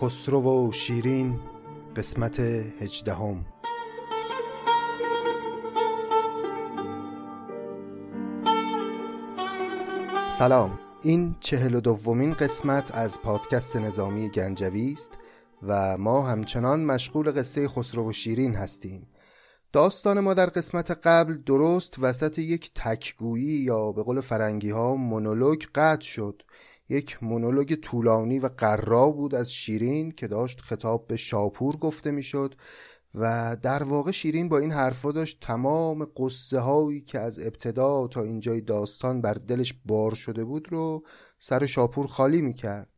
خسرو و شیرین قسمت 18. سلام، این 42مین قسمت از پادکست نظامی گنجوی است و ما همچنان مشغول قصه خسرو و شیرین هستیم. داستان ما در قسمت قبل درست وسط یک تکگویی یا به قول فرنگی ها مونولوگ قطع شد. یک مونولوگ طولانی و قرا بود از شیرین که داشت خطاب به شاپور گفته میشد و در واقع شیرین با این حرفا داشت تمام قصه هایی که از ابتدا تا اینجای داستان بر دلش بار شده بود رو سر شاپور خالی میکرد.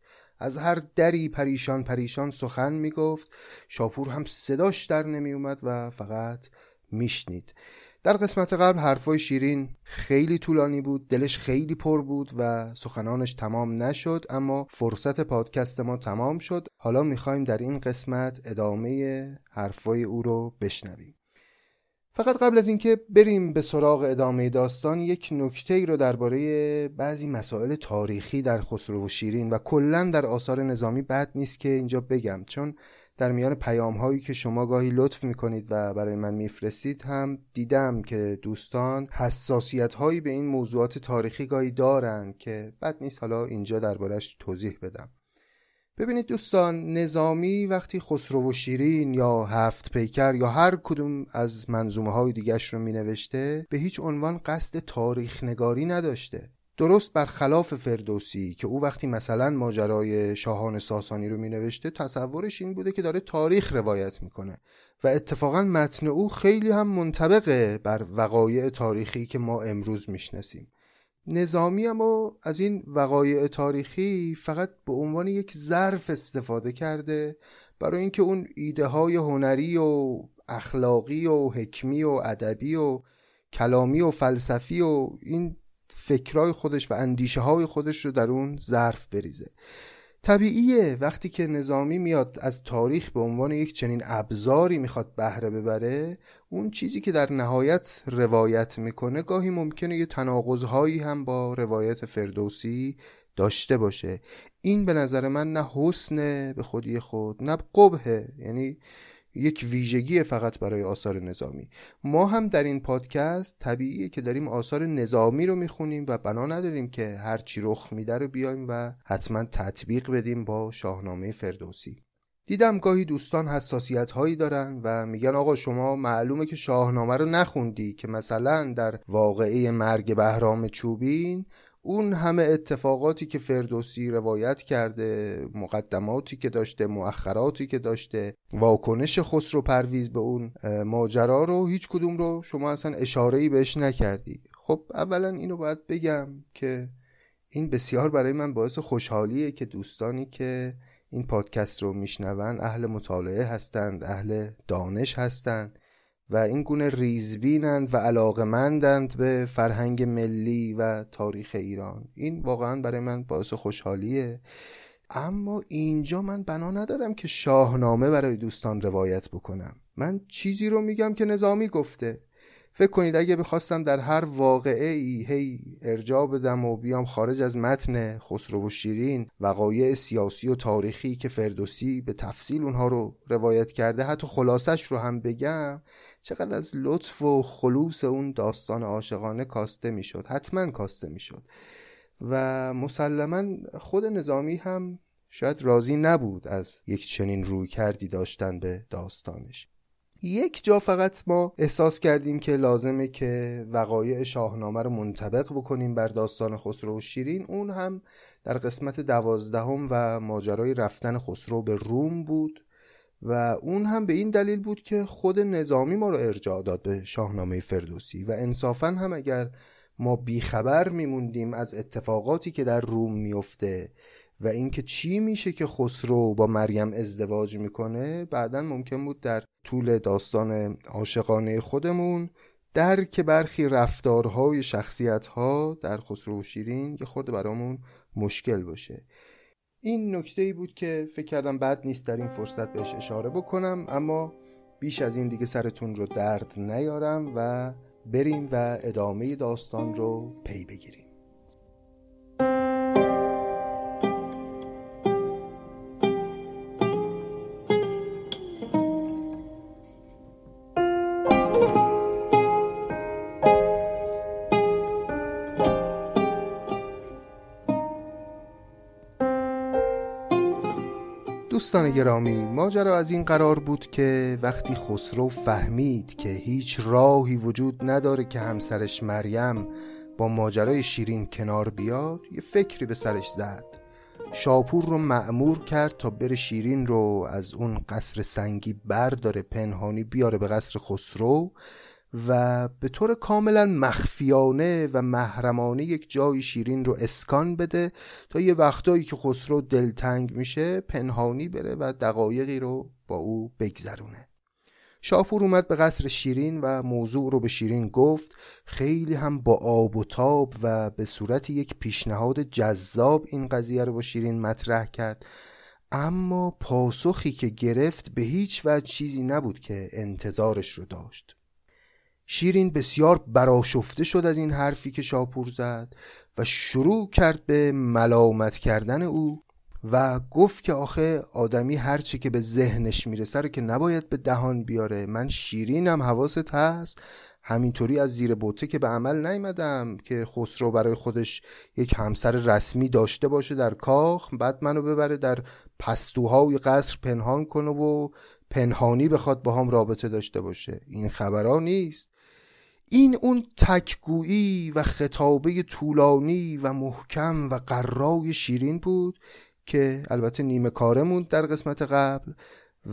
از هر دری پریشان پریشان سخن میگفت. شاپور هم صداش در نمیومد و فقط میشنید. در قسمت قبل حرفای شیرین خیلی طولانی بود، دلش خیلی پر بود و سخنانش تمام نشد، اما فرصت پادکست ما تمام شد. حالا میخوایم در این قسمت ادامه حرفای او رو بشنویم. فقط قبل از اینکه بریم به سراغ ادامه داستان، یک نکته‌ای رو درباره بعضی مسائل تاریخی در خسرو و شیرین و کلاً در آثار نظامی بد نیست که اینجا بگم، چون در میان پیام‌هایی که شما گاهی لطف می‌کنید و برای من می‌فرستید هم دیدم که دوستان حساسیت‌هایی به این موضوعات تاریخی گاهی دارن که بد نیست حالا اینجا درباره‌اش توضیح بدم. ببینید دوستان، نظامی وقتی خسرو و شیرین یا هفت پیکر یا هر کدوم از منظومه‌های دیگه‌اش رو مینوشته، به هیچ عنوان قصد تاریخ نگاری نداشته. درست برخلاف فردوسی که او وقتی مثلا ماجرای شاهان ساسانی رو مینوشته، تصورش این بوده که داره تاریخ روایت میکنه و اتفاقا متن او خیلی هم منطبقه بر وقایع تاریخی که ما امروز میشناسیم. نظامی اما از این وقایع تاریخی فقط به عنوان یک ظرف استفاده کرده برای اینکه اون ایده های هنری و اخلاقی و حکمی و ادبی و کلامی و فلسفی و این فکرای خودش و اندیشه های خودش رو در اون ظرف بریزه. طبیعیه وقتی که نظامی میاد از تاریخ به عنوان یک چنین ابزاری میخواد بهره ببره، اون چیزی که در نهایت روایت میکنه گاهی ممکنه یه تناقض‌هایی هم با روایت فردوسی داشته باشه. این به نظر من نه حسنه به خودی خود، نه قبحه، یعنی یک ویژگی فقط برای آثار نظامی. ما هم در این پادکست طبیعیه که داریم آثار نظامی رو میخونیم و بنا نداریم که هر چی رخ میده رو بیایم و حتما تطبیق بدیم با شاهنامه فردوسی. دیدم گاهی دوستان حساسیت هایی دارن و میگن آقا شما معلومه که شاهنامه رو نخوندی که مثلا در واقعه مرگ بهرام چوبین اون همه اتفاقاتی که فردوسی روایت کرده، مقدماتی که داشته، مؤخراتی که داشته، واکنش خسرو پرویز به اون ماجرا رو هیچ کدوم رو شما اصلا اشاره‌ای بهش نکردی. خب اولا اینو باید بگم که این بسیار برای من باعث خوشحالیه که دوستانی که این پادکست رو میشنون اهل مطالعه هستند، اهل دانش هستند و این گونه ریزبینند و علاقه‌مندند به فرهنگ ملی و تاریخ ایران. این واقعا برای من باعث خوشحالیه، اما اینجا من بنا ندارم که شاهنامه برای دوستان روایت بکنم. من چیزی رو میگم که نظامی گفته. فکر کنید اگه بخواستم در هر واقعه ای هی ارجاع بدم و بیام خارج از متن خسرو و شیرین وقایع سیاسی و تاریخی که فردوسی به تفصیل اونها رو روایت کرده، حتی خلاصش رو هم بگم، چقدر از لطف و خلوص اون داستان عاشقانه کاسته میشد، حتما کاسته میشد و مسلما خود نظامی هم شاید راضی نبود از یک چنین رویکردی داشتن به داستانش. یک جا فقط ما احساس کردیم که لازمه که وقایع شاهنامه رو منطبق بکنیم بر داستان خسرو و شیرین، اون هم در قسمت 12 و ماجرای رفتن خسرو به روم بود و اون هم به این دلیل بود که خود نظامی ما رو ارجاع داد به شاهنامه فردوسی و انصافاً هم اگر ما بیخبر میموندیم از اتفاقاتی که در روم میفته و اینکه چی میشه که خسرو با مریم ازدواج میکنه، بعداً ممکن بود در طول داستان عاشقانه خودمون درک برخی رفتارهای شخصیت‌ها در خسرو و شیرین یه خورده برامون مشکل باشه. این نکته‌ای بود که فکر کردم بد نیست در این فرصت بهش اشاره بکنم، اما بیش از این دیگه سرتون رو درد نیارم و بریم و ادامه داستان رو پی بگیریم. دوستان گرامی، ماجرا از این قرار بود که وقتی خسرو فهمید که هیچ راهی وجود نداره که همسرش مریم با ماجرای شیرین کنار بیاد، یه فکری به سرش زد. شاپور رو مأمور کرد تا بره شیرین رو از اون قصر سنگی برداره، پنهانی بیاره به قصر خسرو و به طور کاملا مخفیانه و محرمانه یک جای شیرین رو اسکان بده تا یه وقتایی که خسرو دلتنگ میشه پنهانی بره و دقایقی رو با او بگذرونه. شاپور اومد به قصر شیرین و موضوع رو به شیرین گفت، خیلی هم با آب و تاب و به صورت یک پیشنهاد جذاب این قضیه رو با شیرین مطرح کرد، اما پاسخی که گرفت به هیچ وجه چیزی نبود که انتظارش رو داشت. شیرین بسیار برآشفته شد از این حرفی که شاپور زد و شروع کرد به ملامت کردن او و گفت که آخه آدمی هرچی که به ذهنش میرسه رو که نباید به دهان بیاره. من شیرینم، حواست هست، همینطوری از زیر بوته که به عمل نیومدم که خسرو برای خودش یک همسر رسمی داشته باشه در کاخ، بعد منو ببره در پستوهای قصر پنهان کنه و پنهانی بخواد با هم رابطه داشته باشه. این خبرها نیست. این اون تکگویی و خطابه طولانی و محکم و قرای شیرین بود که البته نیمه کاره موند در قسمت قبل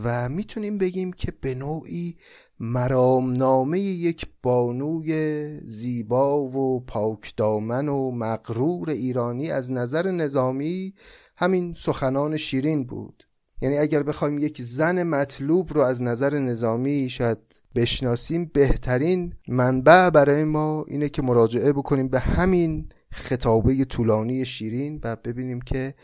و میتونیم بگیم که به نوعی مرامنامه یک بانوی زیبا و پاکدامن و مغرور ایرانی از نظر نظامی همین سخنان شیرین بود. یعنی اگر بخوایم یک زن مطلوب رو از نظر نظامی شاید بشناسیم، بهترین منبع برای ما اینه که مراجعه بکنیم به همین خطابه طولانی شیرین و ببینیم که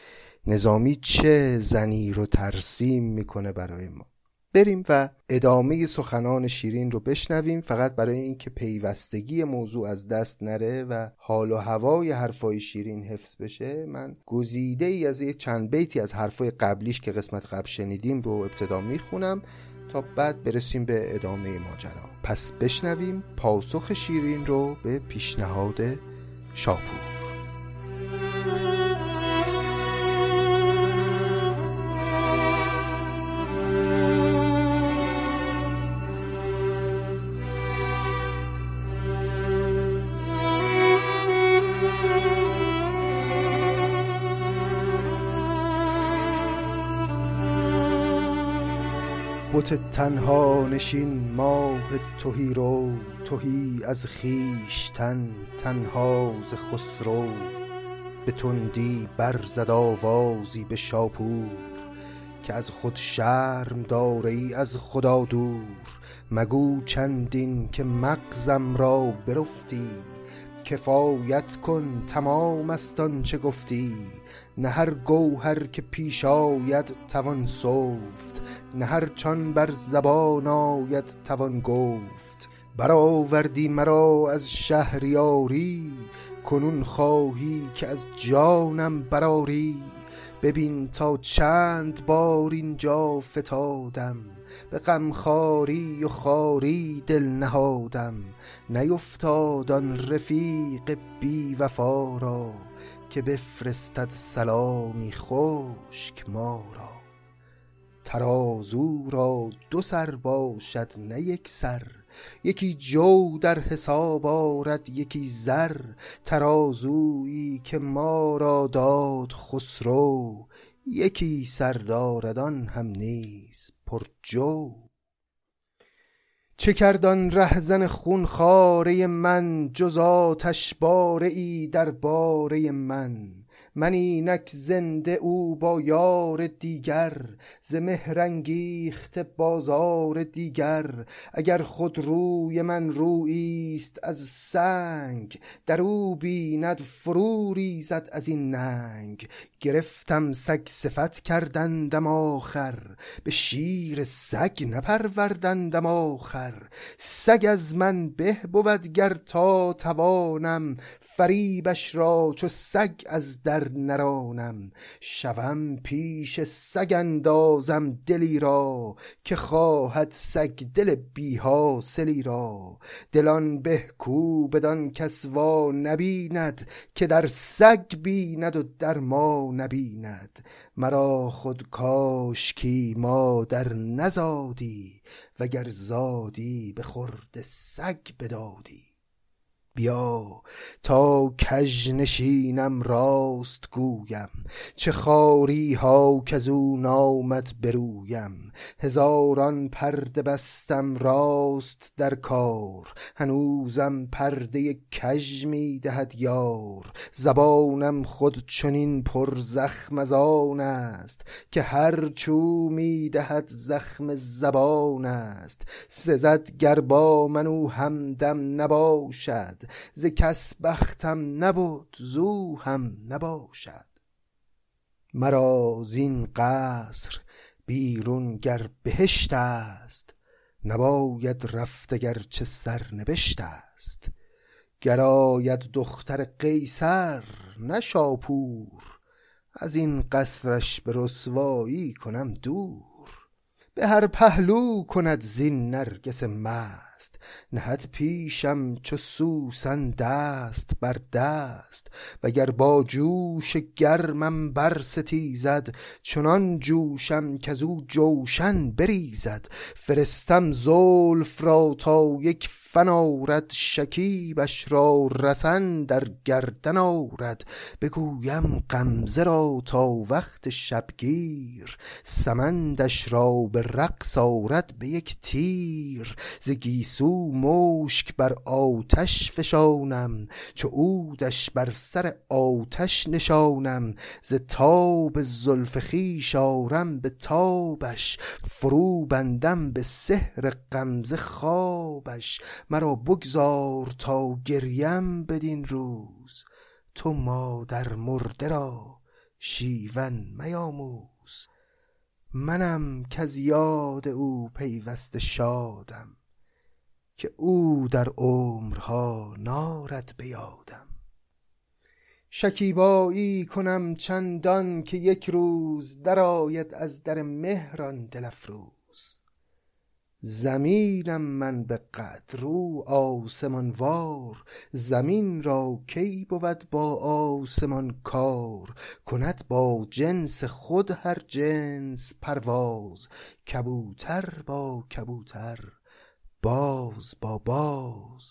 نظامی چه زنی رو ترسیم میکنه برای ما. بریم و ادامه سخنان شیرین رو بشنویم، فقط برای این که پیوستگی موضوع از دست نره و حال و هوای حرفای شیرین حفظ بشه، من گزیده ای از یک چند بیتی از حرفای قبلیش که قسمت قبل شنیدیم رو ابتدا میخونم تا بعد برسیم به ادامه ماجرا. پس بشنویم پاسخ شیرین رو به پیشنهاد شاپور. بت تنها نشین ماه تهی رو، تهی از خویشتن تنها ز خسرو، به تندی برزد آوازی به شاپور، که از خود شرم داری از خدا دور، مگو چندین که مغزم را برفتی، کفایت کن تمام است آنچه گفتی، نه هر گوهر که پیش آید توان سفت، نه هر چان بر زبان آید توان گفت، برآوردی مرا از شهریاری، کنون خواهی که از جانم برآری، ببین تا چند بار اینجا فتادم، به غمخواری و خواری دل نهادم، نیفتاد آن رفیق بی وفا را، که بفرستد سلامی خشک ما را، ترازو را دو سر باشد نه یک سر، یکی جو در حساب آرد یکی زر، ترازویی که ما را داد خسرو، یکی سرداردان هم نیز پر جو. چه کردان رهزن خونخاره من، جز آتشباره ای در باره من، من اینک زنده او با یار دیگر، ز مهر انگیخت بازار دیگر. اگر خود روی من رویست از سنگ، در او بیند فرو ریزد از این ننگ. گرفتم سگ صفت کردندم آخر، به شیر سگ نپروردندم آخر. سگ از من به بود گر تا توانم، فریبش را چو سگ از در نرانم. شوم پیش سگ اندازم دلی را، که خواهد سگ دل بی حاصلی را. دلان به کو بدان کس وا نبیند، که در سگ بیند و در ما نبیند. مرا خود کاشکی مادر نزادی، وگر زادی به خورد سگ بدادی. بیا تا کژ نشینم راست گویم، چه خواری ها کز او نامد برویم. هزاران پرده بستم راست در کار، هنوزم پرده کژ می دهد یار. زبانم خود چنین پر زخم از آن است، که هر چو می دهد زخم زبان است. سزد گر با من او همدم نباشد، ز کس بختم نبود زو هم نباشد. مرا زین قصر بیرون گر بهشت است، نباید رفت گر چه سرنبشت است. گراید دختر قیصر نه شاپور، از این قصرش به رسوایی کنم دور. به هر پهلو کند زین نرگس مست، نهد پیشم چو سوسن دست بر دست. وگر با جوش گرمم بر ستیزد، چنان جوشم کز او جوشن بریزد. فرستم زلف را تا یک فن آرد، شکیبش را رسن در گردن آرد. بگویم غمزه را تا وقت شبگیر، سمندش را به رقص آرد به یک تیر. ز گیسو مشک بر آتش فشانم، چو عودش بر سر آتش نشانم. ز تاب زلف خویش آرم به تابش، فرو بندم به سحر غمزه خوابش. مرا بگذار تا گریم بدین روز، تو مادر مرده را شیون میاموز. منم کز یاد او پیوسته شادم، که او در عمرها نارد بیادم. شکیبایی کنم چندان که یک روز، درآید از در مهران دل افروز. زمینم من به قدر و آسمان وار، زمین را کی بود با آسمان کار. کند با جنس خود هر جنس پرواز، کبوتر با کبوتر باز با باز.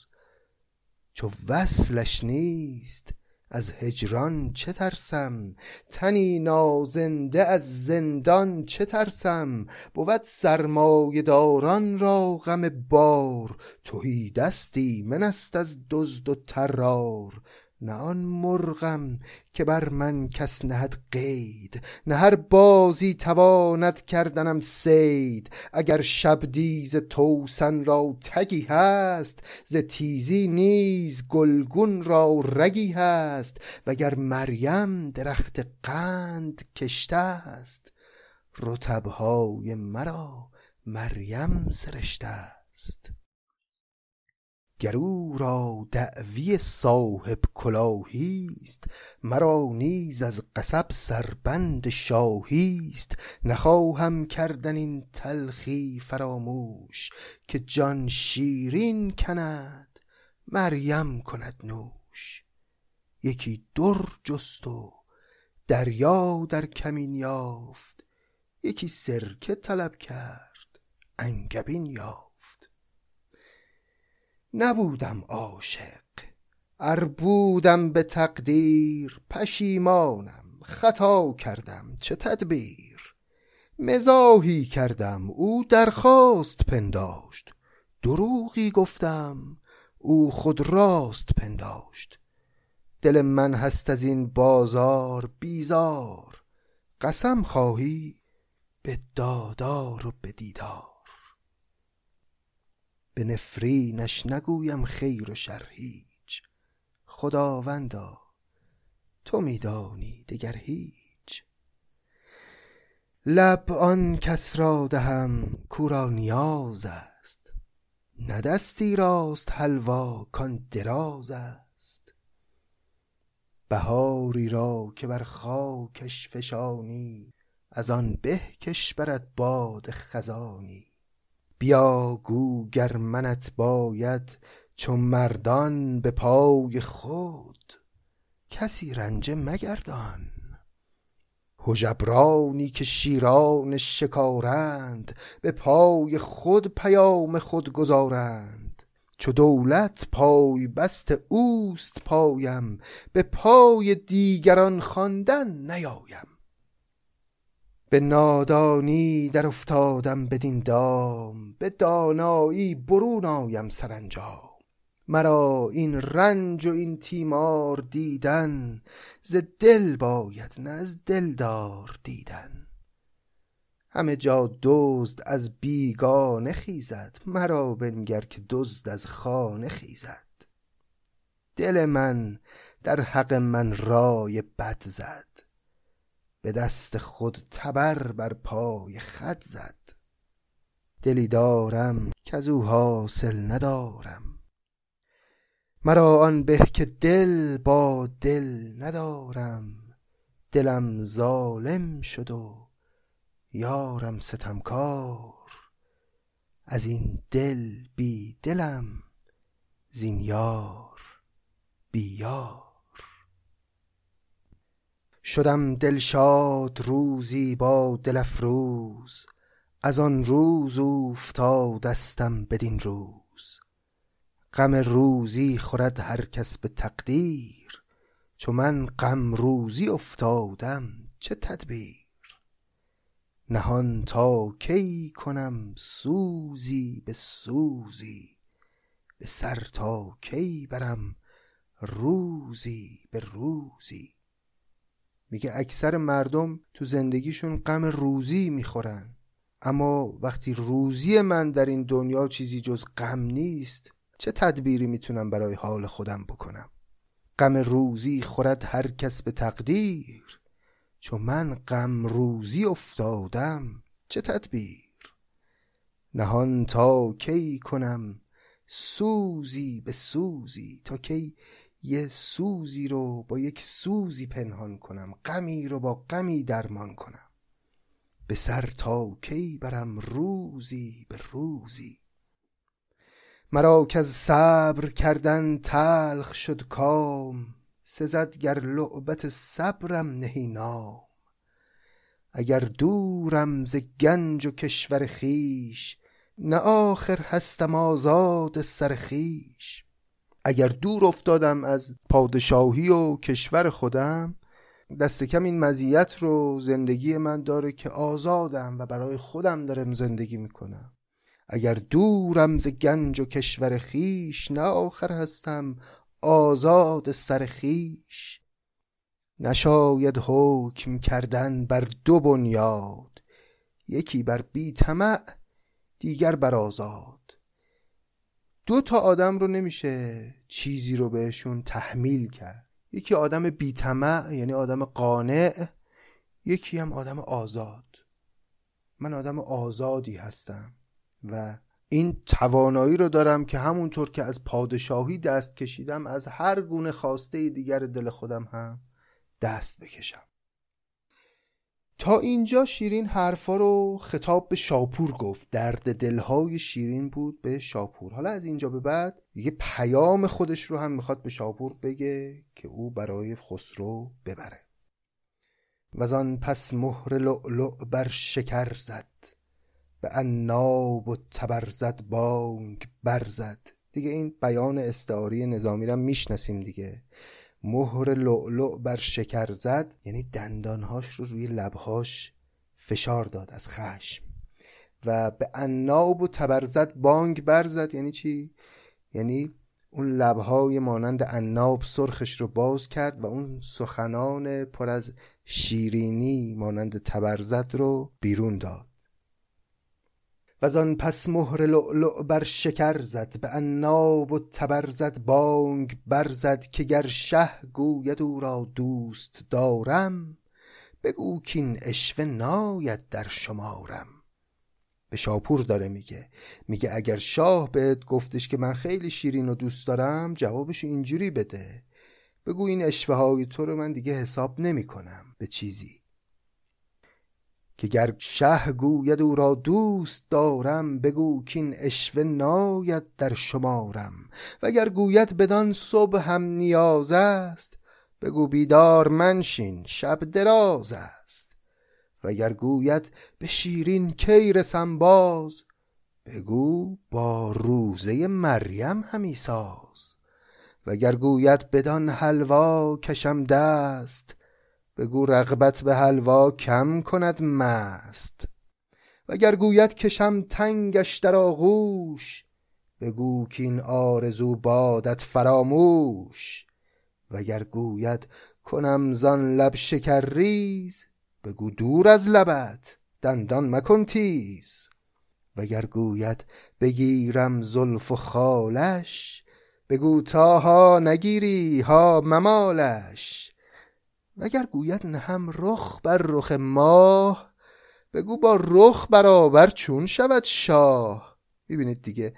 چو وصلش نیست از هجران چه ترسم، تنی نازنده از زندان چه ترسم. بود سرمایه داران را غم بار، تهی دستی من است از دزد و ترار. نه آن مرغم که بر من کس نهد قید، نه هر بازی تواند کردنم صید. اگر شبدیز توسن را تگی هست، ز تیزی نیز گلگون را رگی هست. وگر مریم درخت قند کشته است، رطبهای مرا مریم سرشته است. گر او را دعوی صاحب کلاهیست، مرا نیز از قصب سربند شاهیست. نخواهم کردن این تلخی فراموش، که جان شیرین کند مریم کند نوش. یکی در جست و دریا در کمین یافت، یکی سرکه طلب کرد انگبین یافت. نبودم عاشق ار بودم به تقدیر، پشیمانم خطا کردم چه تدبیر. مزاحی کردم او درخواست پنداشت، دروغی گفتم او خود راست پنداشت. دل من هست از این بازار بیزار، قسم خواهی به دادار و به دیدار. به نفرینش نگویم خیر و شر هیچ، خداوندا تو میدانی دگر هیچ. لب آن کس را دهم کو را نیاز است، نه دستی راست حلوا کان دراز است. بهاری را که بر خاکش فشانی، از آن به کش برد باد خزانی. بیا گو گر منت باید چو مردان به پای خود، کسی رنجه مگردان. هژبرانی که شیران شکارند، به پای خود پیام خود گذارند. چو دولت پای بست اوست پایم، به پای دیگران خواندن نیایم. به نادانی در افتادم بدین دام، به دانایی برون آیم سرانجام. مرا این رنج و این تیمار دیدن، ز دل باید نه از دلدار دیدن. همه جا دزد از بیگانه خیزد، مرا بنگر که دزد از خانه خیزد. دل من در حق من رای بد زد، به دست خود تبر بر پای خود زد. دلی دارم که از او حاصل ندارم، مرا آن به که دل با دل ندارم. دلم ظالم شد و یارم ستمکار، از این دل بی دلم زین یار بی یار. شدم دلشاد روزی با دل افروز، از آن روز افتادستم بدین روز. غم روزی خورد هر کس به تقدیر، چو من غم روزی افتادم چه تدبیر. نهان تا کی کنم سوزی به سوزی، به سر تا کی برم روزی به روزی. میگه اکثر مردم تو زندگیشون غم روزی میخورن، اما وقتی روزی من در این دنیا چیزی جز غم نیست، چه تدبیری میتونم برای حال خودم بکنم؟ غم روزی خورد هر کس به تقدیر، چون من غم روزی افتادم چه تدبیر. نهان تا کی کنم سوزی به سوزی، تا کی یه سوزی رو با یک سوزی پنهان کنم، غمی رو با غمی درمان کنم. به سر تا کی برم روزی به روزی. مرا که از صبر کردن تلخ شد کام، سزد گر لعبت صبرم نهی نام. اگر دورم ز گنج و کشور خیش، نه آخر هستم آزاد سر خیش. اگر دور افتادم از پادشاهی و کشور خودم، دست کم این مزیت رو زندگی من داره که آزادم و برای خودم دارم زندگی میکنم. اگر دورم ز گنج و کشور خیش، نه آخر هستم آزاد سر خیش. نشاید حکم کردن بر دو بنیاد، یکی بر بی طمع دیگر بر آزاد. دو تا آدم رو نمیشه چیزی رو بهشون تحمیل کرد، یکی آدم بی‌طمع یعنی آدم قانع، یکی هم آدم آزاد. من آدم آزادی هستم و این توانایی رو دارم که همونطور که از پادشاهی دست کشیدم، از هر گونه خواسته دیگر دل خودم هم دست بکشم. تا اینجا شیرین حرفا رو خطاب به شاپور گفت، درد دلهای شیرین بود به شاپور. حالا از اینجا به بعد دیگه پیام خودش رو هم میخواد به شاپور بگه که او برای خسرو ببره. وزان پس مهر لؤلؤ بر شکر زد، به عناب و تبر زد بانگ بر زد. دیگه این بیان استعاری نظامی رو میشناسیم دیگه. مهر لؤلؤ بر شکر زد یعنی دندانهاش رو روی لبهاش فشار داد از خشم. و به عناب و تبر زد بانگ بر زد یعنی چی؟ یعنی اون لبهای مانند عناب سرخش رو باز کرد و اون سخنان پر از شیرینی مانند تبرزد رو بیرون داد. و آن پس مهر لؤلؤ بر شکر زد، به عناب و تبرزد بانگ برزد، که گر شه گوید او را دوست دارم، بگو کین عشوه ناید در شمارم. به شاپور داره میگه اگر شاه بهت گفتش که من خیلی شیرین و دوست دارم، جوابش اینجوری بده، بگو این عشوه های تو رو من دیگه حساب نمی کنم به چیزی. که گر شه گوید او را دوست دارم، بگو کین عشوه ناید در شمارم. و گر گوید بدان صبح هم نیاز است، بگو بیدار منشین شب دراز است. و گر گوید به شیرین کی رسم باز، بگو با روزه مریم همی ساز. و گر گوید بدان حلوا کشم دست، بگو رغبت به حلوا کم کند مست. و گر گوید کشم تنگش در آغوش، بگو کاین آرزو بادت فراموش. و گر گوید کنم زان لب شکرریز، بگو دور از لبت دندان مکن تیز. و گر گوید بگیرم زلف و خالش، بگو تا ها نگیری ها ممالش. و گر گوید نهم رخ بر رخ ماه، بگو با رخ برابر چون شود شاه. میبینید دیگه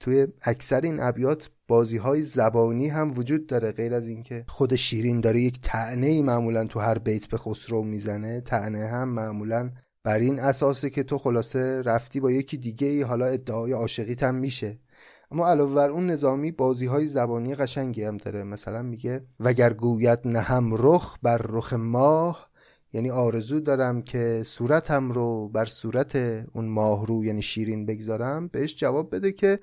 توی اکثر این ابیات بازی‌های زبانی هم وجود داره، غیر از اینکه خود شیرین داره یک طعنه‌ای معمولاً تو هر بیت به خسرو میزنه، طعنه هم معمولاً بر این اساسه که تو خلاصه رفتی با یکی دیگه‌ای، حالا ادعای عاشقیت هم میشه. اما علاوه بر اون نظامی بازی‌های زبانی قشنگی هم داره، مثلا میگه وگر گوید نهم رخ بر رخ ماه، یعنی آرزو دارم که صورتم رو بر صورت اون ماه رو یعنی شیرین بگذارم. بهش جواب بده که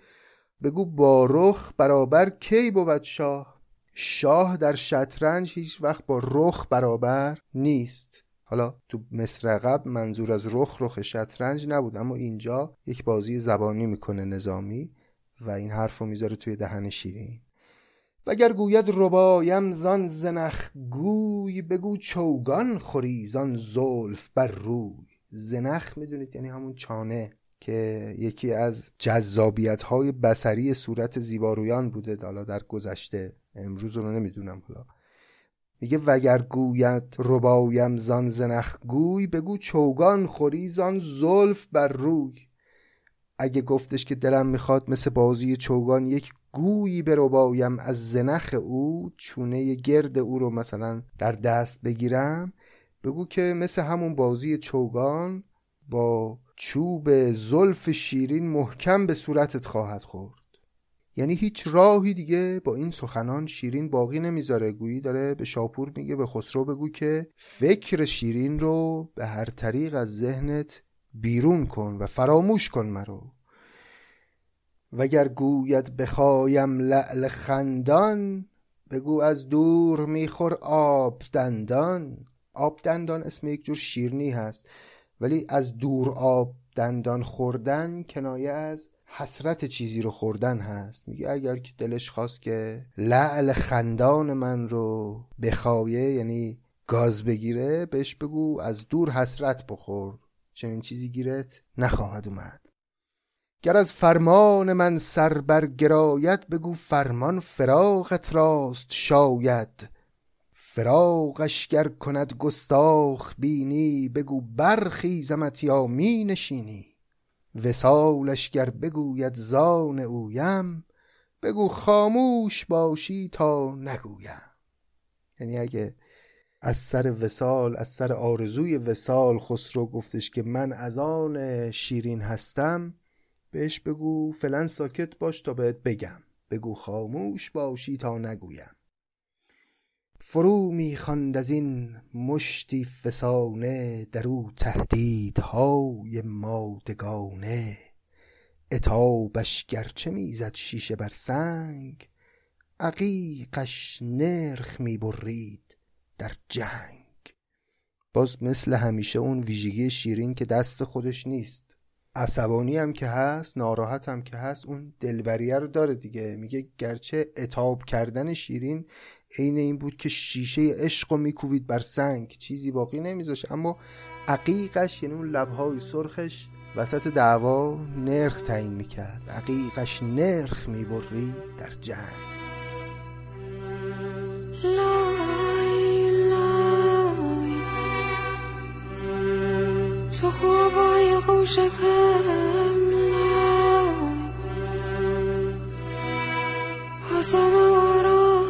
بگو با رخ برابر کی بود شاه؟ شاه در شطرنج هیچ وقت با رخ برابر نیست. حالا تو مصر قبل منظور از رخ شطرنج نبود، اما اینجا یک بازی زبانی میکنه نظامی و این حرفو میذاره توی دهن شیرین. وگر گوید ربایم زان زنخ گوی، بگو چوگان خوری زان زلف بر روی. زنخ میدونید یعنی همون چانه که یکی از جذابیت‌های بصری صورت زیبارویان بوده حالا در گذشته، امروز رو نمیدونم. حالا میگه وگر گوید ربایم زان زنخ گوی، بگو چوگان خوری زان زلف بر روی. اگه گفتش که دلم میخواد مثل بازی چوگان یک گویی به ربایم از زنخ او، چونه گرد او رو مثلا در دست بگیرم، بگو که مثل همون بازی چوگان با چوب زلف شیرین محکم به صورتت خواهد خورد. یعنی هیچ راهی دیگه با این سخنان شیرین باقی نمیذاره، گویی داره به شاپور میگه به خسرو بگو که فکر شیرین رو به هر طریق از ذهنت بیرون کن و فراموش کن مرو. وگر گوید بخوایم لعل خندان، بگو از دور میخور آب دندان. آب دندان اسم یک جور شیرینی هست، ولی از دور آب دندان خوردن کنایه از حسرت چیزی رو خوردن هست. میگه اگر که دلش خواست که لعل خندان من رو بخوایه، یعنی گاز بگیره، بهش بگو از دور حسرت بخور، چنین چیزی گیرت نخواهد اومد. گر از فرمان من سر برگراید، بگو فرمان فراقت راست شاید. فراقش گر کند گستاخ بینی، بگو برخیزمت یا می نشینی. وصالش گر بگوید زان اویم، بگو خاموش باشی تا نگویم. یعنی اگه از سر وصال، از سر آرزوی وصال خسرو گفتش که من از آن شیرین هستم، بهش بگو فلان ساکت باش تا بهت بگم، بگو خاموش باشی تا نگویم. فرو می‌خواند از این مشتی فسانه، در او تهدیدهای مادگانه. عتابش گرچه میزد شیشه بر سنگ، عقیقش نرخ میبرید در جنگ. باز مثل همیشه اون ویژگی شیرین که دست خودش نیست، عصبانی هم که هست، ناراحت هم که هست، اون دلبریه رو داره دیگه. میگه گرچه عتاب کردن شیرین عین این بود که شیشه عشق رو میکوبید بر سنگ، چیزی باقی نمیذاشت، اما عقیقش، یعنی اون لبهای سرخش، وسط دعوا نرخ تعیین میکرد. عقیقش نرخ میبری در جنگ. تو خوبای خوشه کم لای پاسم آرام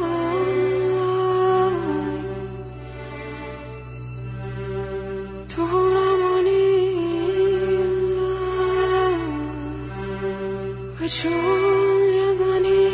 لای تو رمانی لای و چون یزنی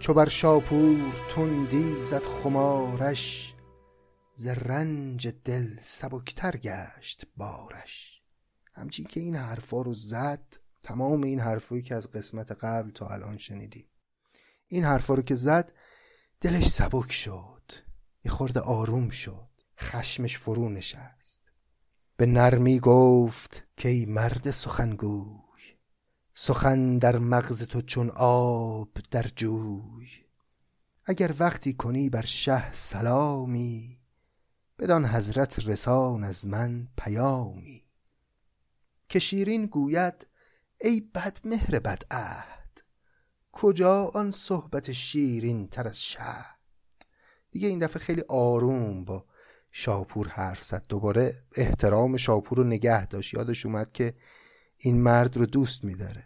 چو بر شاپور تندی زد خمارش، ز رنج دل سبکتر گشت بارش. همچین که این حرفا رو زد، تمام این حرفایی که از قسمت قبل تا الان شنیدیم، این حرفا رو که زد دلش سبک شد، یه خورده آروم شد، خشمش فرو نشست. به نرمی گفت که ای مرد سخنگو، سخن در مغز تو چون آب در جوی. اگر وقتی کنی بر شه سلامی، بدان حضرت رسان از من پیامی. که شیرین گوید ای بدمهر بدعهد، کجا آن صحبت شیرین تر از شهد. دیگه این دفعه خیلی آروم با شاپور حرف زد، دوباره احترام شاپور رو نگه داشت، یادش اومد که این مرد رو دوست می‌داره.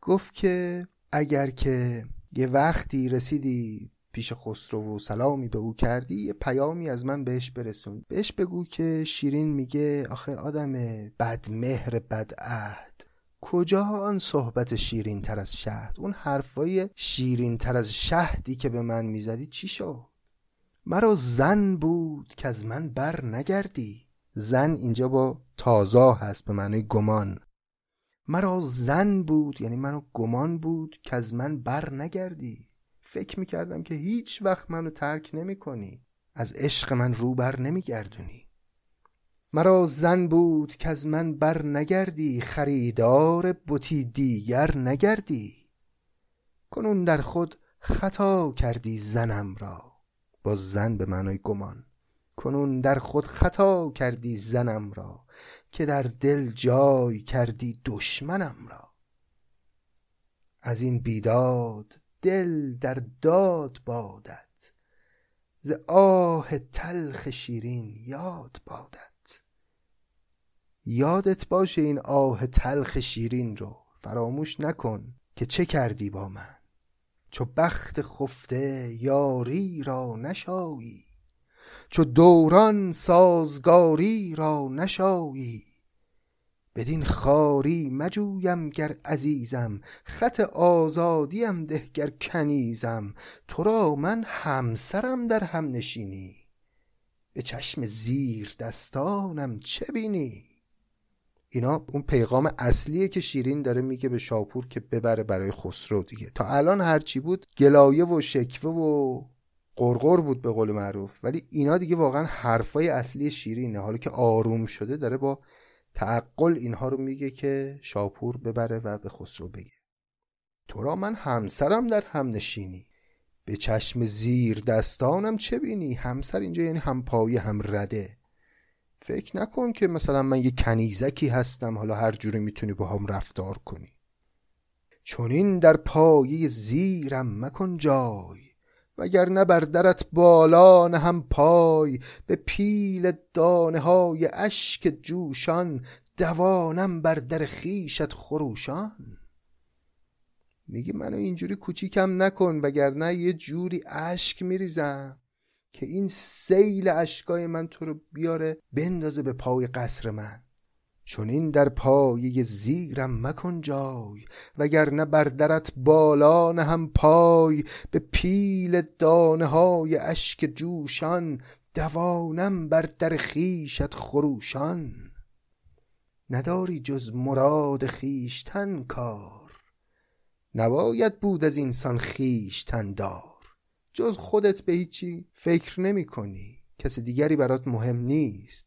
گفت که اگر که یه وقتی رسیدی پیش خسرو و سلامی به او کردی، یه پیامی از من بهش برسون، بهش بگو که شیرین میگه آخه آدم بدمهر بدعهد، کجا آن صحبت شیرین تر از شهد. اون حرفای شیرین تر از شهدی که به من میزدی چی شد؟ مرا زن بود که از من بر نگردی. زن اینجا با تازا هست به معنی گمان. مرا زن بود، یعنی منو گمان بود که از من بر نگردی. فکر میکردم که هیچ وقت منو ترک نمی کنی، از عشق من رو بر نمی گردونی. مرا زن بود که از من بر نگردی، خریدار بتی دیگر نگردی. کنون در خود خطا کردی زنم را. با زن به معنی گمان. کنون در خود خطا کردی زنم را، که در دل جای کردی دشمنم را. از این بیداد دل در داد بادت، ز آه تلخ شیرین یاد بادت. یادت باشه این آه تلخ شیرین رو، فراموش نکن که چه کردی با من. چو بخت خفته یاری را نشایی، چو دوران سازگاری را نشایی. بدین خاری مجویم گر عزیزم، خط آزادیم ده گر کنیزم. تو را من همسرم در هم نشینی، به چشم زیر دستانم چه بینی. اینا اون پیغام اصلیه که شیرین داره میگه به شاپور که ببره برای خسرو دیگه. تا الان هرچی بود گلایه و شکوه و قرقر بود به قول معروف، ولی اینا دیگه واقعا حرفای اصلی شیرینه. حالا که آروم شده داره با تعقل اینها رو میگه که شاپور ببره و به خسرو بگه تو را من همسرم در هم نشینی، به چشم زیر دستانم چه بینی. همسر اینجا یعنی همپایه، هم رده. فکر نکن که مثلا من یه کنیزکی هستم حالا هر جوری میتونی با هم رفتار کنی. چونین در پایه زیرم مکن جای، وگرنه بر درت بالا نهم پای. به پیل دانه های اشک جوشان، دوانم بر در خیشت خروشان. میگی منو اینجوری کوچیکم نکن وگرنه یه جوری اشک میریزم که این سیل اشکای من تو رو بیاره بندازه به پای قصر من. چون این در پایه زیرم مکن جای، وگرنه بر درت بالا نهم پای. به پیل دانه های اشک جوشان، دوانم بر در خیشت خروشان. نداری جز مراد خیشتن کار، نباید بود از انسان خیشتن دار. جز خودت به هیچی فکر نمی کنی، کس دیگری برات مهم نیست.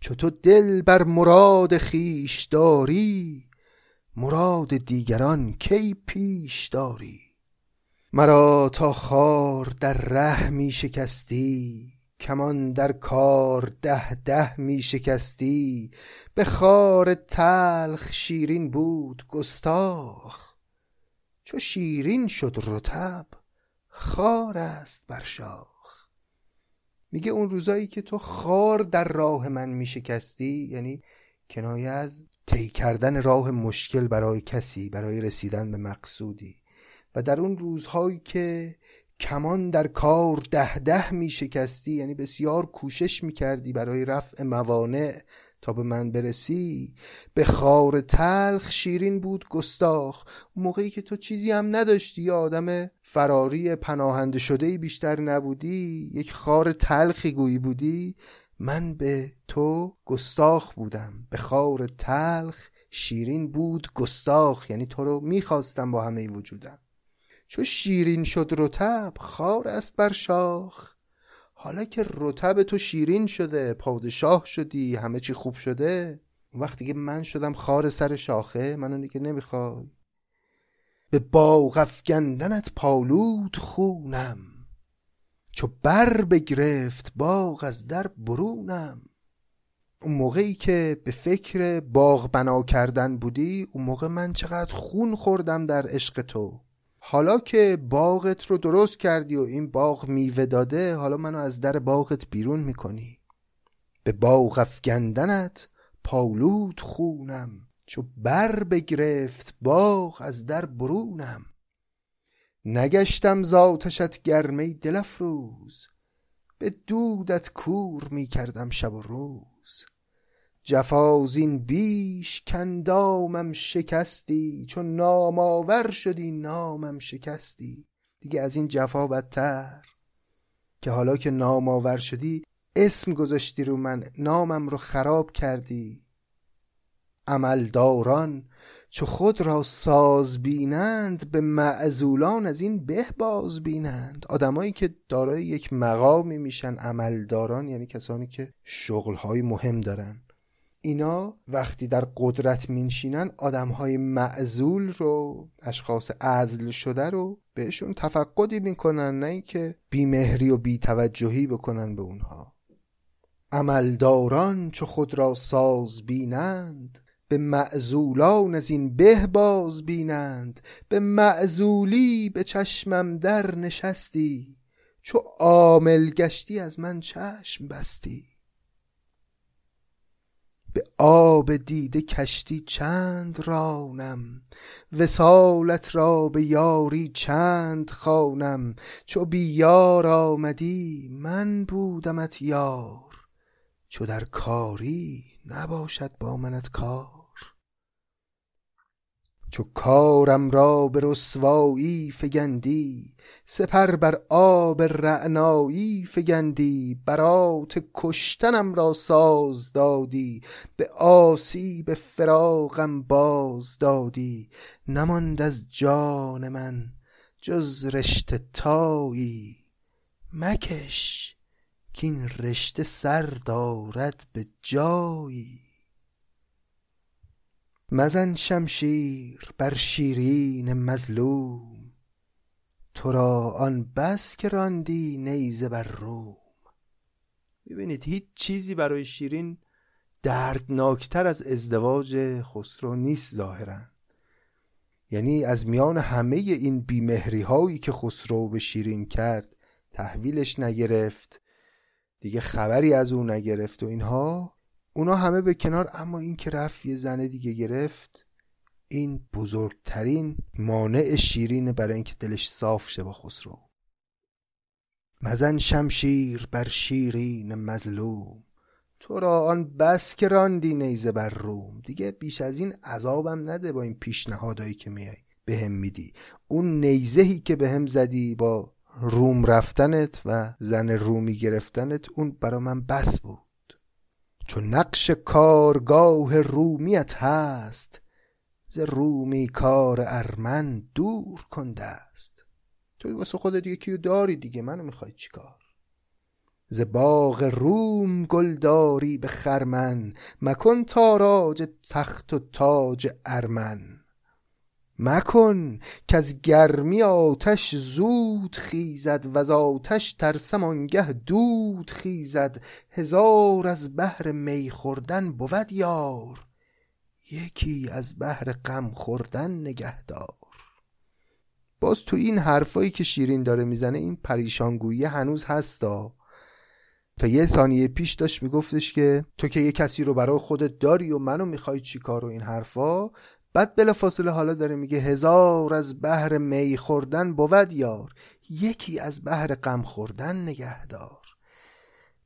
چو تو دل بر مراد خیش داری، مراد دیگران کی پیش داری. مرا تا خار در ره می شکستی، کمان در کار ده ده می شکستی. به خار تلخ شیرین بود گستاخ، چو شیرین شد رطب خار است بر شاخ. میگه اون روزایی که تو خار در راه من می شکستی، یعنی کنایه از طی کردن راه مشکل برای کسی برای رسیدن به مقصودی. و در اون روزهایی که کمان در کار ده ده می شکستی، یعنی بسیار کوشش می کردی برای رفع موانع تا به من برسی. به خار تلخ شیرین بود گستاخ، موقعی که تو چیزی هم نداشتی، یه آدم فراری پناهنده شدهی بیشتر نبودی، یک خار تلخی گویی بودی، من به تو گستاخ بودم. به خار تلخ شیرین بود گستاخ، یعنی تو رو میخواستم با همه وجودم. چو شیرین شد رطب خار است بر شاخ. حالا که رطب تو شیرین شده، پادشاه شدی، همه چی خوب شده، وقتی که من شدم خار سر شاخه، منو دیگه نمیخوای. به باغ افگندنت پالود خونم، چو بر بگرفت باغ از در برونم. اون موقعی که به فکر باغ بنا کردن بودی، اون موقع من چقدر خون خوردم در عشق تو. حالا که باغت رو درست کردی و این باغ میوه داده، حالا منو از در باغت بیرون میکنی. به باغ افگندنت پالود خونم، چو بر بگرفت باغ از در برونم. نگشتم ذاتشت گرمی دل افروز، به دودت کور میکردم شب و روز. جفازین بیش کندامم شکستی، چون ناماور شدی نامم شکستی. دیگه از این جفا بدتر که حالا که ناماور شدی اسم گذاشتی رو من، نامم رو خراب کردی. عملداران چو خود را ساز بینند، به معزولان از این به باز بینند. آدمایی که دارای یک مقامی میشن عملداران، یعنی کسانی که شغلهای مهم دارن، اینا وقتی در قدرت مینشینن، آدمهای معزول رو، اشخاص عزل شده رو بهشون تفقدی میکنن، نه اینکه بیمهری و بیتوجهی بکنن به اونها. عملداران چو خود را ساز بینند، به معزولان از این به باز بینند. به معزولی به چشمم در نشستی، چو عامل گشتی از من چشم بستی. به آب دیده کشتی چند رانم، وصالت را به یاری چند خوانم. چو بی یار آمدی من بودمت یار، چو در کاری نباشد با منت کار. چو کارم را به رسوایی فگندی، سپر بر آب رعنایی فگندی. برات کشتنم را ساز دادی، به آسیب فراقم باز دادی. نماند از جان من جز رشته تایی، مکش که این رشته سر دارد به جایی. مزن شمشیر بر شیرین مظلوم، تو را آن بس که راندی نیزه بر روم. ببینید هیچ چیزی برای شیرین دردناکتر از ازدواج خسرو نیست ظاهراً. یعنی از میان همه این بیمهری هایی که خسرو به شیرین کرد تحویلش نگرفت، دیگه خبری از اون نگرفت و اینها، اونا همه به کنار، اما این که رفت یه زن دیگه گرفت، این بزرگترین مانع شیرین برای اینکه دلش صاف شه با خسرو. مزن شمشیر بر شیرین مظلوم، تو را آن بس که راندی نیزه بر روم. دیگه بیش از این عذابم نده با این پیشنهادایی که میای به هم میدی. اون نیزهی که به هم زدی با روم رفتنت و زن رومی گرفتنت، اون برا من بس بود. چون نقش کارگاه رومیت هست، ز رومی کار ارمن دور کنده است. تو واسه خود دیگه کیو داری دیگه، منو میخوای چیکار؟ ز باغ روم گلداری به خرمن، مکن تاراج تخت و تاج ارمن. مکن که از گرمی آتش زود خیزد، و از آتش ترسم آنگه دود خیزد. هزار از بهر می خوردن بود یار، یکی از بهر غم خوردن نگهدار. باز تو این حرفایی که شیرین داره میزنه این پریشانگویی هنوز هستا. تا یه ثانیه پیش داشت میگفتش که تو که یه کسی رو برای خودت داری و منو میخوای چیکار و این حرفا، بعد بلافاصله حالا داره میگه هزار از بهر می خوردن بود یار، یکی از بهر غم خوردن نگهدار.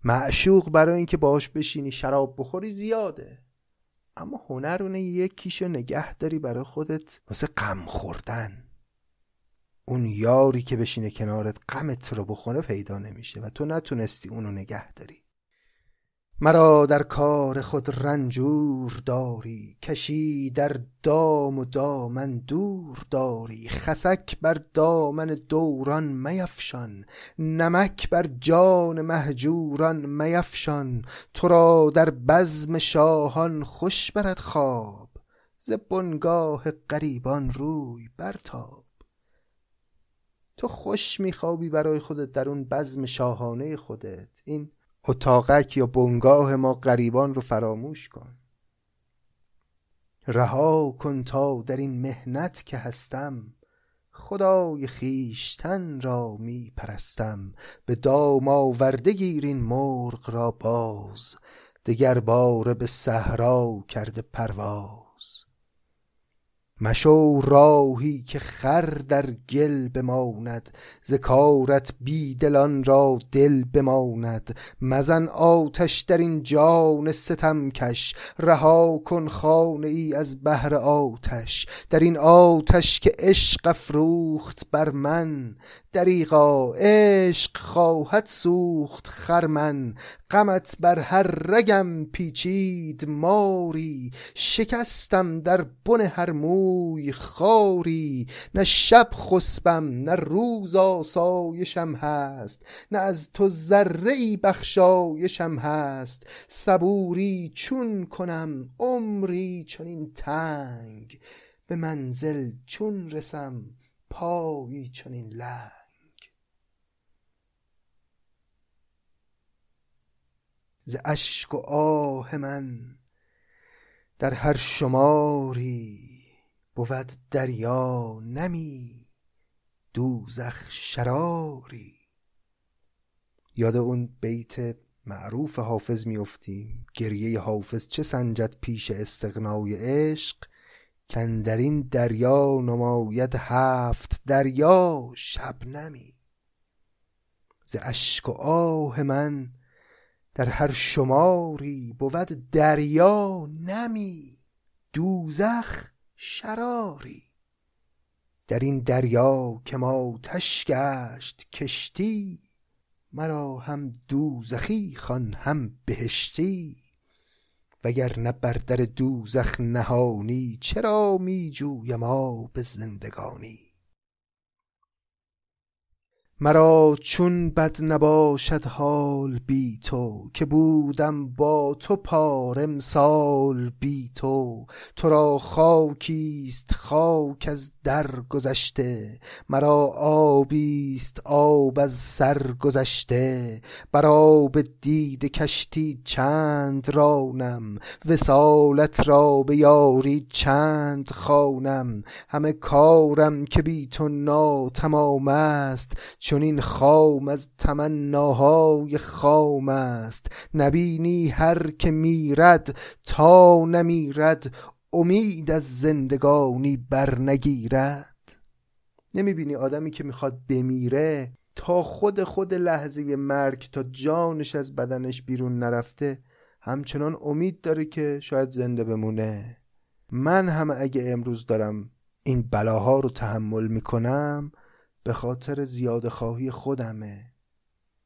معشوق برای اینکه باهاش بشینی شراب بخوری زیاده، اما هنرونه یکیشو نگه داری برای خودت واسه غم خوردن. اون یاری که بشینه کنارت غمت رو بخونه پیدا نمیشه و تو نتونستی اونو نگه داری. مرا در کار خود رنجور داری، کشی در دام و دامن دور داری. خسک بر دامن دوران میفشان، نمک بر جان مهجوران میفشان. تو را در بزم شاهان خوش برد خواب، ز بنگاه غریبان روی برتاب. تو خوش میخوابی برای خودت در اون بزم شاهانه خودت، این اتاقک یا بنگاه ما غریبان رو فراموش کن. رها کن تا در این مهنت که هستم، خدای خیشتن را می پرستم. به دام آورده گیر این مرغ را باز، دگر باره به صحرا کرده پرواز. مشو راهی که خر در گل بماند، ز کارت بی دلان را دل بماند. مزن آتش در این جان ستم کش، رها کن خانه ای از بهر آتش. در این آتش که عشق افروخت بر من، دریغا عشق خواهد سوخت خرمن. غمت بر هر رگم پیچید ماری، شکستم در بن هر موی خاری. نه شب خسبم نه روز آسایشم هست، نه از تو ذره‌ای بخشایشم هست. صبوری چون کنم عمری چنین تنگ، به منزل چون رسم پایی چنین لنگ. ز اشک و آه من در هر شماری، بود دریا نمی دوزخ شراری. یاد اون بیت معروف حافظ میافتیم، گریه حافظ چه سنجد پیش استغنای عشق، کاندر این دریا نماید هفت دریا شبنمی. ز اشک و آه من در هر شماری، بود دریا نمی دوزخ شراری. در این دریا که ما تش گشت کشتی، مرا هم دوزخی خوان هم بهشتی. وگرنه بر در دوزخ نهانی، چرا می جویم آب زندگانی. مرا چون بد نباشد حال بی تو، که بودم با تو پارم سال بی تو. تو را خاکیست خاک از در گذشته، مرا آبیست آب از سر گذشته. بر آب دیده کشتی چند رانم، وصالت را به یاری چند خوانم. همه کارم که بی تو ناتمام است، چون این خام از تمناهای خام است. نبینی هر که میرد تا نمیرد، امید از زندگانی بر نگیرد. نمیبینی آدمی که میخواد بمیره تا خود لحظه مرگ، تا جانش از بدنش بیرون نرفته، همچنان امید داره که شاید زنده بمونه. من هم اگه امروز دارم این بلاها رو تحمل میکنم، به خاطر زیاد خواهی خودمه.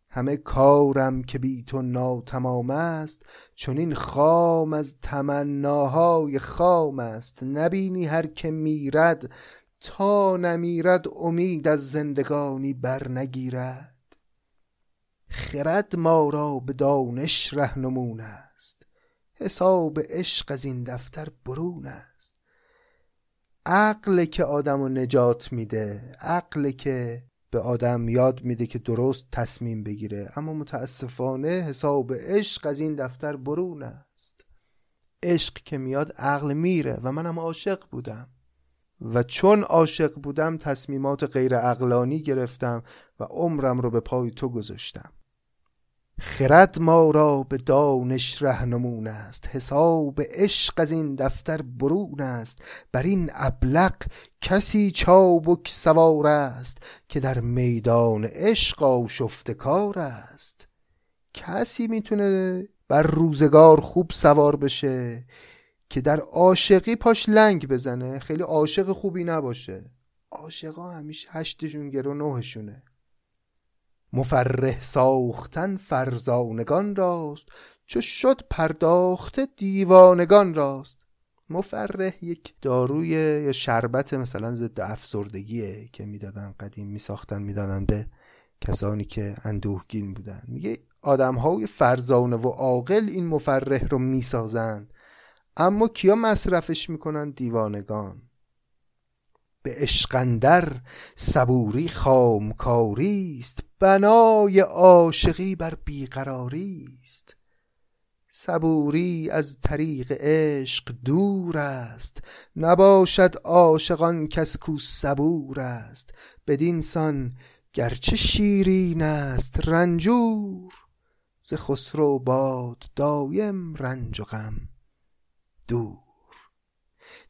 همه کارم که بی تو ناتمام است، چون این خام از تمناهای خام است. نبینی هر که میرد تا نمیرد، امید از زندگانی بر نگیرد. خرد ما را به دانش رهنمون است، حساب عشق از این دفتر برون است. عقل که آدم رو نجات میده، عقل که به آدم یاد میده که درست تصمیم بگیره، اما متاسفانه حساب عشق از این دفتر برون است. عشق که میاد عقل میره و منم عاشق بودم، و چون عاشق بودم تصمیمات غیر عقلانی گرفتم و عمرم رو به پای تو گذاشتم. خرد ما را به دانش رهنمون است، حساب عشق از این دفتر برون است. بر این ابلق کسی چابک سوار است، که در میدان عشق آشفته کار است. کسی میتونه بر روزگار خوب سوار بشه که در عاشقی پاش لنگ بزنه، خیلی عاشق خوبی نباشه. عاشقا همیشه 8 گرو 9. مفرح ساختن فرزانگان راست، چو شد پرداخت دیوانگان راست. مفرح یک داروی یا شربت مثلا ضد افسردگیه که میدادن قدیم، میساختن میدادن به کسانی که اندوهگین بودن. میگه آدم‌های فرزانه و عاقل این مفرح رو میسازن، اما کیا مصرفش میکنن؟ دیوانگان. به عشق اندر صبوری خامکاری است، بنای عاشقی بر بیقراری است. صبوری از طریق عشق دور است، نباشد عاشقان کس کو صبور است. بدین سان گرچه شیرین است رنجور، ز خسرو باد دایم رنج و غم دور.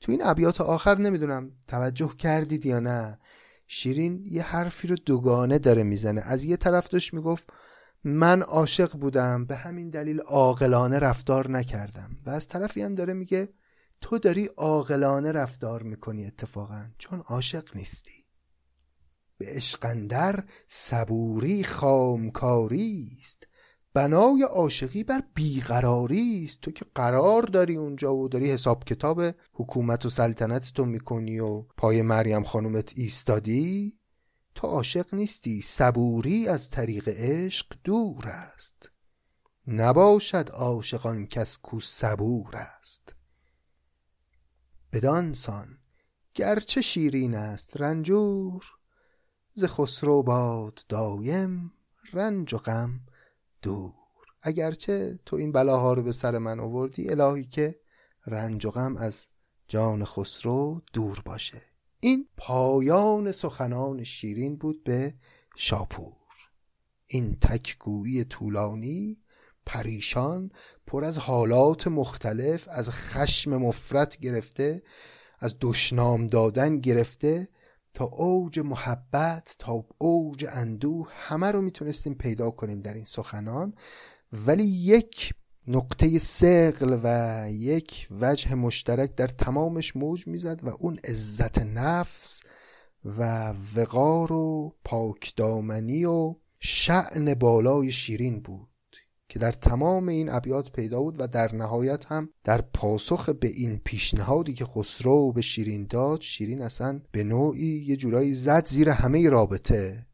تو این ابیات آخر نمیدونم توجه کردید یا نه، شیرین یه حرفی رو دوگانه داره میزنه. از یه طرف داشت میگفت من عاشق بودم، به همین دلیل عاقلانه رفتار نکردم، و از طرفی هم داره میگه تو داری عاقلانه رفتار میکنی اتفاقا، چون عاشق نیستی. به عشق اندر صبوری خامکاری است، بنای عاشقی بر بیقراری است. تو که قرار داری اونجا و داری حساب کتاب حکومت و سلطنت تو میکنی و پای مریم خانومت ایستادی، تو عاشق نیستی. صبوری از طریق عشق دور است، نباشد عاشقان کس کو صبور است. بدان سان گرچه شیرین است رنجور، ز خسرو باد دایم رنج و غم دور. اگرچه تو این بلاها رو به سر من آوردی، الهی که رنج و غم از جان خسرو دور باشه. این پایان سخنان شیرین بود به شاپور. این تک‌گویی طولانی، پریشان، پر از حالات مختلف، از خشم مفرط گرفته، از دشنام دادن گرفته، تا اوج محبت، تا اوج اندوه، همه رو میتونستیم پیدا کنیم در این سخنان. ولی یک نقطه ثقل و یک وجه مشترک در تمامش موج میزد، و اون عزت نفس و وقار و پاکدامنی و شأن بالای شیرین بود که در تمام این ابیات پیدا بود. و در نهایت هم در پاسخ به این پیشنهادی که خسرو به شیرین داد، شیرین اصلا به نوعی یه جورایی زد زیر همه رابطه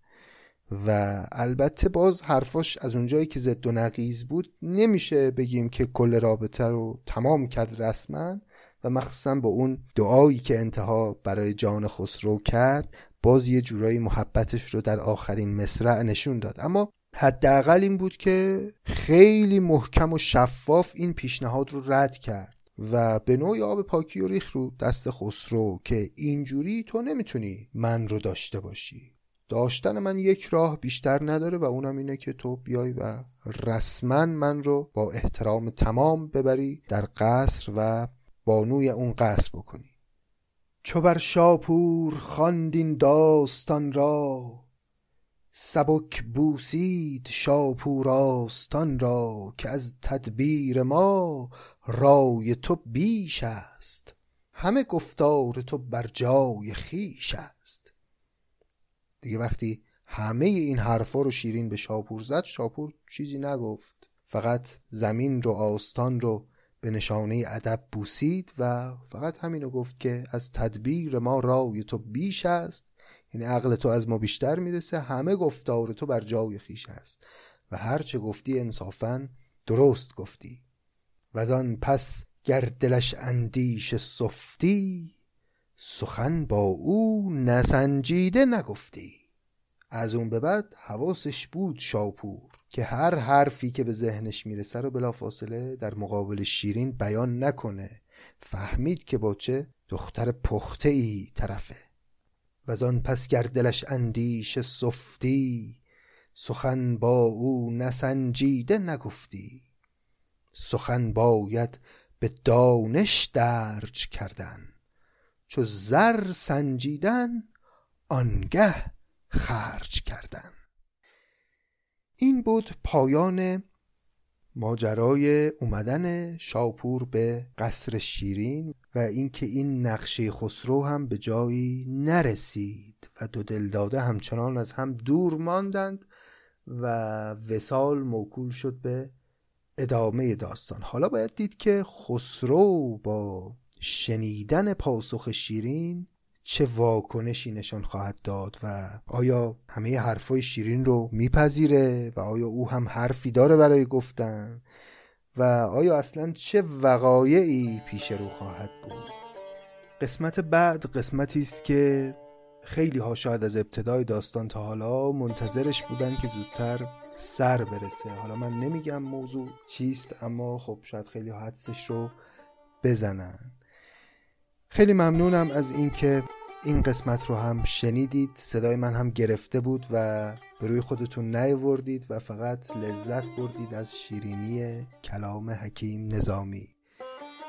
و البته باز حرفاش از اونجایی که ضد و نقیض بود نمیشه بگیم که کل رابطه رو تمام کرد رسما، و مخصوصا با اون دعایی که انتها برای جان خسرو کرد باز یه جورایی محبتش رو در آخرین مصرع نشون داد. اما حداقل این بود که خیلی محکم و شفاف این پیشنهاد رو رد کرد و به نوعی آب پاکی و ریخ رو دست خسرو که اینجوری تو نمیتونی من رو داشته باشی، داشتن من یک راه بیشتر نداره و اونم اینه که تو بیای و رسما من رو با احترام تمام ببری در قصر و بانوی اون قصر بکنی. چو بر شاپور خواندین داستان را، سبک بوسید شاپور آستان را، که از تدبیر ما رای تو بیش است، همه گفتار تو بر جای خیش است. دیگه وقتی همه این حرفا رو شیرین به شاپور زد، شاپور چیزی نگفت، فقط زمین رو آستان رو به نشانه ادب بوسید و فقط همینو گفت که از تدبیر ما رای تو بیش است، یعنی عقل تو از ما بیشتر میرسه، همه گفتار تو بر جای خیش است و هر چه گفتی انصافاً درست گفتی. وزان پس گر دلش اندیش سفتی، سخن با او نسنجیده نگفتی. از اون به بعد حواسش بود شاپور که هر حرفی که به ذهنش میرسه رو بلافاصله در مقابل شیرین بیان نکنه. فهمید که با چه دختر پخته ای طرفه. وزان پس گر دلش اندیش سفتی، سخن با او نسنجیده نگفتی. سخن باید به دانش درج کردن، چو زر سنجیدن آنگه خرج کردن. این بود پایان ماجرای اومدن شاپور به قصر شیرین و اینکه این نقشه خسرو هم به جایی نرسید و دو دل داده همچنان از هم دور ماندند و وصال موکول شد به ادامه داستان. حالا باید دید که خسرو با شنیدن پاسخ شیرین چه واکنشی نشان خواهد داد و آیا همه حرفای شیرین رو میپذیره و آیا او هم حرفی داره برای گفتن و آیا اصلا چه وقایعی پیش رو خواهد بود. قسمت بعد قسمتی است که خیلی ها شاید از ابتدای داستان تا حالا منتظرش بودن که زودتر سر برسه. حالا من نمیگم موضوع چیست، اما خب شاید خیلی ها حدسش رو بزنن. خیلی ممنونم از اینکه این قسمت رو هم شنیدید، صدای من هم گرفته بود و به روی خودتون نیاوردید و فقط لذت بردید از شیرینی کلام حکیم نظامی.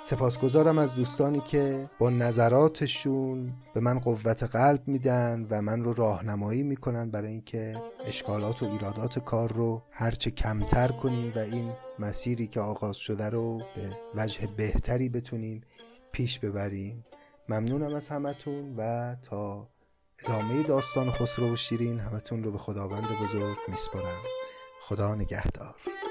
سپاسگزارم از دوستانی که با نظراتشون به من قوت قلب میدن و من رو راهنمایی میکنن برای اینکه اشکالات و ایرادات کار رو هرچه کمتر کنیم و این مسیری که آغاز شده رو به وجه بهتری بتونیم پیش ببریم. ممنونم از همتون و تا ادامه داستان خسرو و شیرین همتون رو به خداوند بزرگ میسپارم. خدا نگهدار.